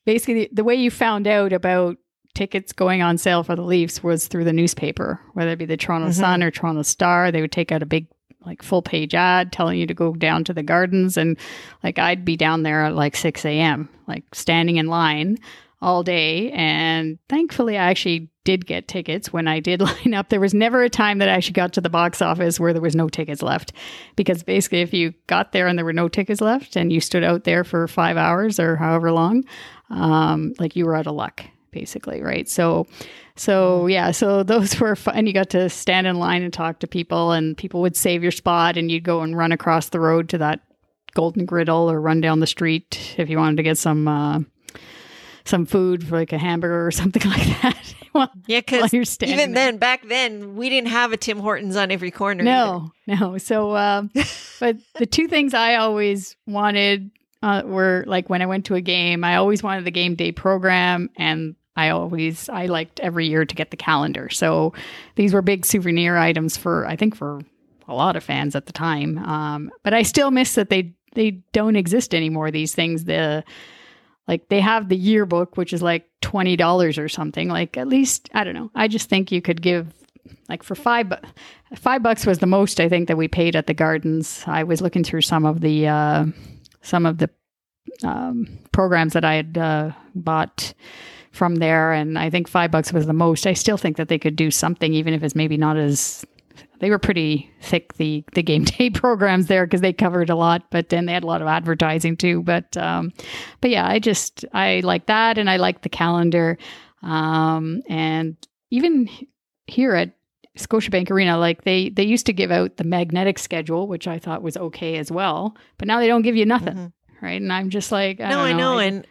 Basically, the way you found out about tickets going on sale for the Leafs was through the newspaper, whether it be the Toronto mm-hmm. Sun or Toronto Star. They would take out a big, like, full-page ad telling you to go down to the gardens. And, like, I'd be down there at, like, six a.m., like, standing in line all day. And thankfully, I actually did get tickets when I did line up. There was never a time that I actually got to the box office where there was no tickets left, because basically if you got there and there were no tickets left and you stood out there for five hours or however long, um, like you were out of luck basically. Right. So, so yeah, so those were fun. You got to stand in line and talk to people, and people would save your spot and you'd go and run across the road to that Golden Griddle or run down the street if you wanted to get some, uh, some food for like a hamburger or something like that. Well, yeah, because even there. then, back then, we didn't have a Tim Hortons on every corner. No, either. no. So, um, but the two things I always wanted uh, were like when I went to a game, I always wanted the game day program, and I always, I liked every year to get the calendar. So these were big souvenir items for, I think, for a lot of fans at the time. Um, but I still miss that they, they don't exist anymore, these things. The Like they have the yearbook, which is like twenty dollars or something. Like at least, I don't know. I just think you could give like for five, bu- five bucks was the most I think that we paid at the gardens. I was looking through some of the, uh, some of the um, programs that I had uh, bought from there. And I think five bucks was the most. I still think that they could do something, even if it's maybe not as, they were pretty thick, the, the game day programs there, because they covered a lot, but then they had a lot of advertising too. But, um, but yeah, I just, I like that. And I like the calendar. Um, and even here at Scotiabank Arena, like they, they used to give out the magnetic schedule, which I thought was okay as well, but now they don't give you nothing. Mm-hmm. Right. And I'm just like, I no, don't know. I know. I,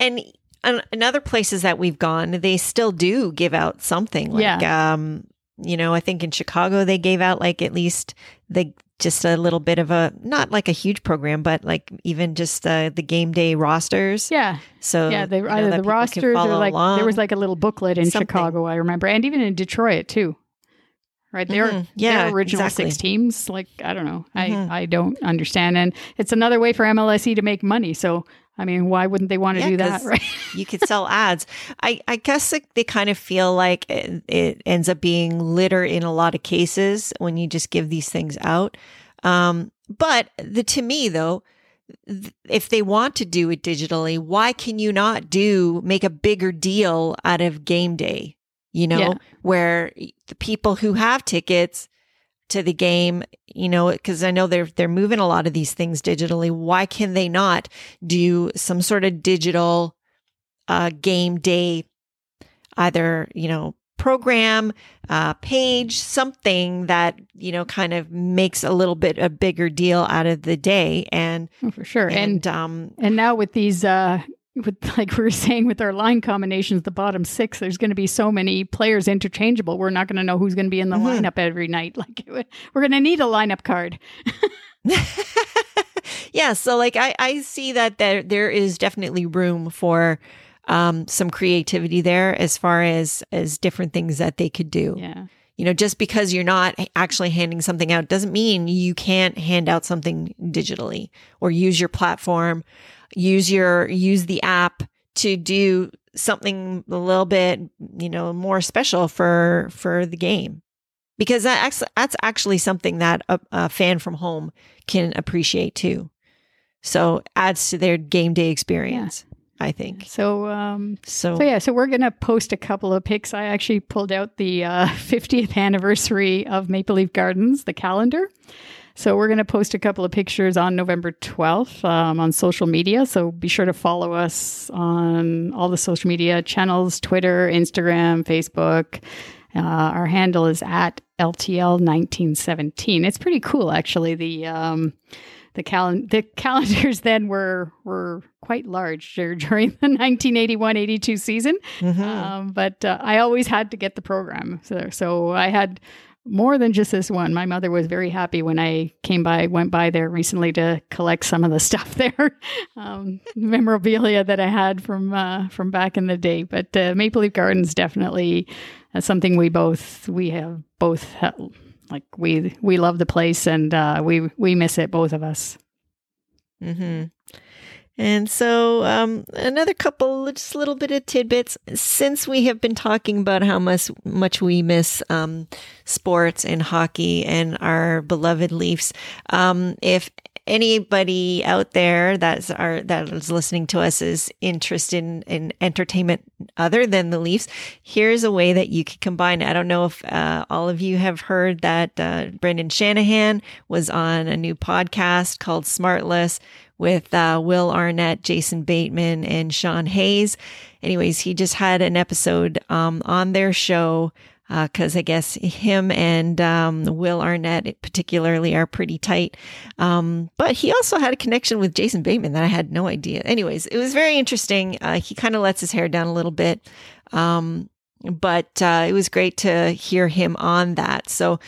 and, and, and other places that we've gone, they still do give out something like, yeah. um, You know, I think in Chicago, they gave out like at least the just a little bit of a, not like a huge program, but like even just uh, the game day rosters. Yeah. So yeah, they, you know, either the rosters or like along. There was like a little booklet in Something. Chicago, I remember. And even in Detroit, too. Right. Their, mm-hmm. yeah, their original exactly. six teams. Like, I don't know. Mm-hmm. I, I don't understand. And it's another way for M L S E to make money. So, I mean, why wouldn't they want to yeah, do that? Right. You could sell ads. I, I guess it, they kind of feel like it, it ends up being litter in a lot of cases when you just give these things out. Um, but the, to me, though, th- if they want to do it digitally, why can you not do make a bigger deal out of game day? You know, yeah. where the people who have tickets to the game, you know, because I know they're they're moving a lot of these things digitally. Why can they not do some sort of digital uh, game day, either, you know, program, uh, page, something that, you know, kind of makes a little bit a bigger deal out of the day? And oh, for sure, and and, um, and now with these. Uh- With, like we were saying, with our line combinations, the bottom six, there's going to be so many players interchangeable. We're not going to know who's going to be in the mm-hmm. lineup every night. Like we're going to need a lineup card. yeah. So like I, I see that there, there is definitely room for um, some creativity there as far as, as different things that they could do. Yeah. you know, just because you're not actually handing something out doesn't mean you can't hand out something digitally or use your platform, use your, use the app to do something a little bit, you know, more special for, for the game. Because that's, that's actually something that a, a fan from home can appreciate too. So adds to their game day experience. Yeah. I think. So, um, so, so yeah, so we're going to post a couple of pics. I actually pulled out the uh, fiftieth anniversary of Maple Leaf Gardens, the calendar. So we're going to post a couple of pictures on November twelfth um, on social media. So be sure to follow us on all the social media channels, Twitter, Instagram, Facebook. Uh, our handle is at L T L nineteen seventeen. It's pretty cool, actually. The, um, The calen- the calendars then were were quite large during the nineteen eighty-one eighty-two season. Mm-hmm. Um, but uh, I always had to get the program. So, so I had more than just this one. My mother was very happy when I came by, went by there recently to collect some of the stuff there, um, memorabilia that I had from uh, from back in the day. But uh, Maple Leaf Gardens definitely is something we both, we have both had. Like we we love the place and uh, we we miss it, both of us. Mm-hmm. And so um, another couple, just a little bit of tidbits. Since we have been talking about how much much we miss um, sports and hockey and our beloved Leafs, um, if anybody out there that's our that is listening to us is interested in, in entertainment other than the Leafs, here's a way that you could combine. I don't know if uh, all of you have heard that uh, Brendan Shanahan was on a new podcast called Smartless with uh, Will Arnett, Jason Bateman, and Sean Hayes. Anyways, he just had an episode um, on their show because uh, I guess him and um, Will Arnett particularly are pretty tight. Um, but he also had a connection with Jason Bateman that I had no idea. Anyways, it was very interesting. Uh, he kind of lets his hair down a little bit. Um, but uh, it was great to hear him on that. So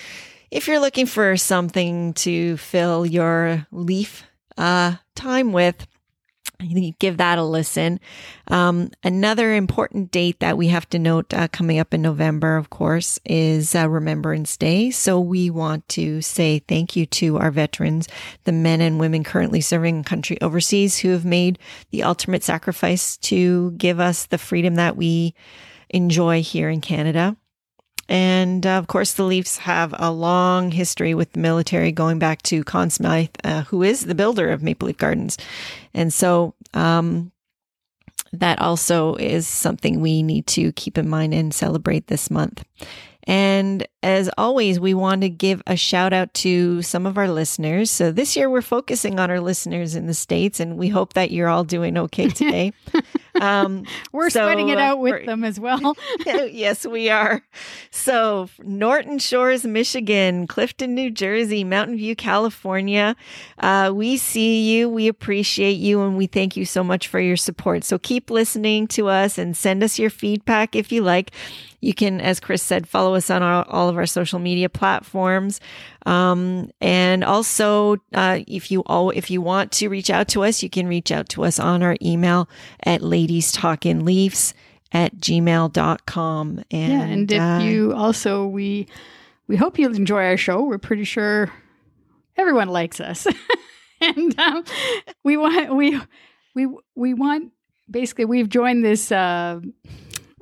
if you're looking for something to fill your Leaf uh, time with, you give that a listen. Um, another important date that we have to note uh, coming up in November, of course, is uh, Remembrance Day. So we want to say thank you to our veterans, the men and women currently serving in country overseas who have made the ultimate sacrifice to give us the freedom that we enjoy here in Canada. And, uh, of course, the Leafs have a long history with the military going back to Conn Smythe, uh, who is the builder of Maple Leaf Gardens. And so um, that also is something we need to keep in mind and celebrate this month. And as always, we want to give a shout out to some of our listeners. So this year we're focusing on our listeners in the States, and we hope that you're all doing okay today. Um, we're so, sweating it out uh, with them as well. Yes, we are. So Norton Shores, Michigan, Clifton, New Jersey, Mountain View, California. Uh, we see you, we appreciate you, and we thank you so much for your support. So keep listening to us and send us your feedback if you like. You can, as Chris said, follow us on our, all of our social media platforms. Um, and also, uh, if you all, if you want to reach out to us, you can reach out to us on our email at ladies talkin leafs at gmail dot com. And, yeah, and if uh, you also, we, we hope you'll enjoy our show. We're pretty sure everyone likes us. And um, we want, we, we, we want, basically, we've joined this... Uh,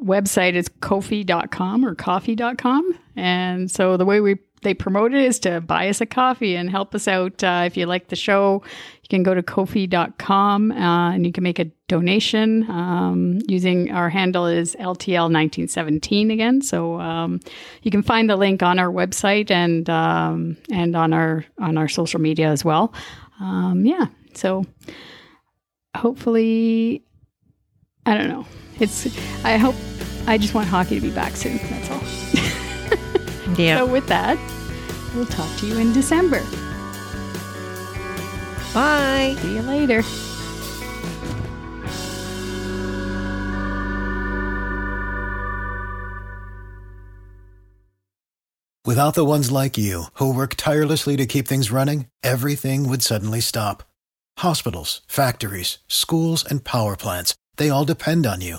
website is ko-fi dot com or coffee dot com, and so the way we they promote it is to buy us a coffee and help us out. Uh, if you like the show, you can go to ko-fi dot com uh, and you can make a donation um, using our handle is L T L nineteen seventeen again. So um, you can find the link on our website and um, and on our on our social media as well. Um, yeah, so hopefully, I don't know. It's. I hope. I just want hockey to be back soon. That's all. Yeah. So with that, we'll talk to you in December. Bye. See you later. Without the ones like you who work tirelessly to keep things running, everything would suddenly stop. Hospitals, factories, schools, and power plants. They all depend on you.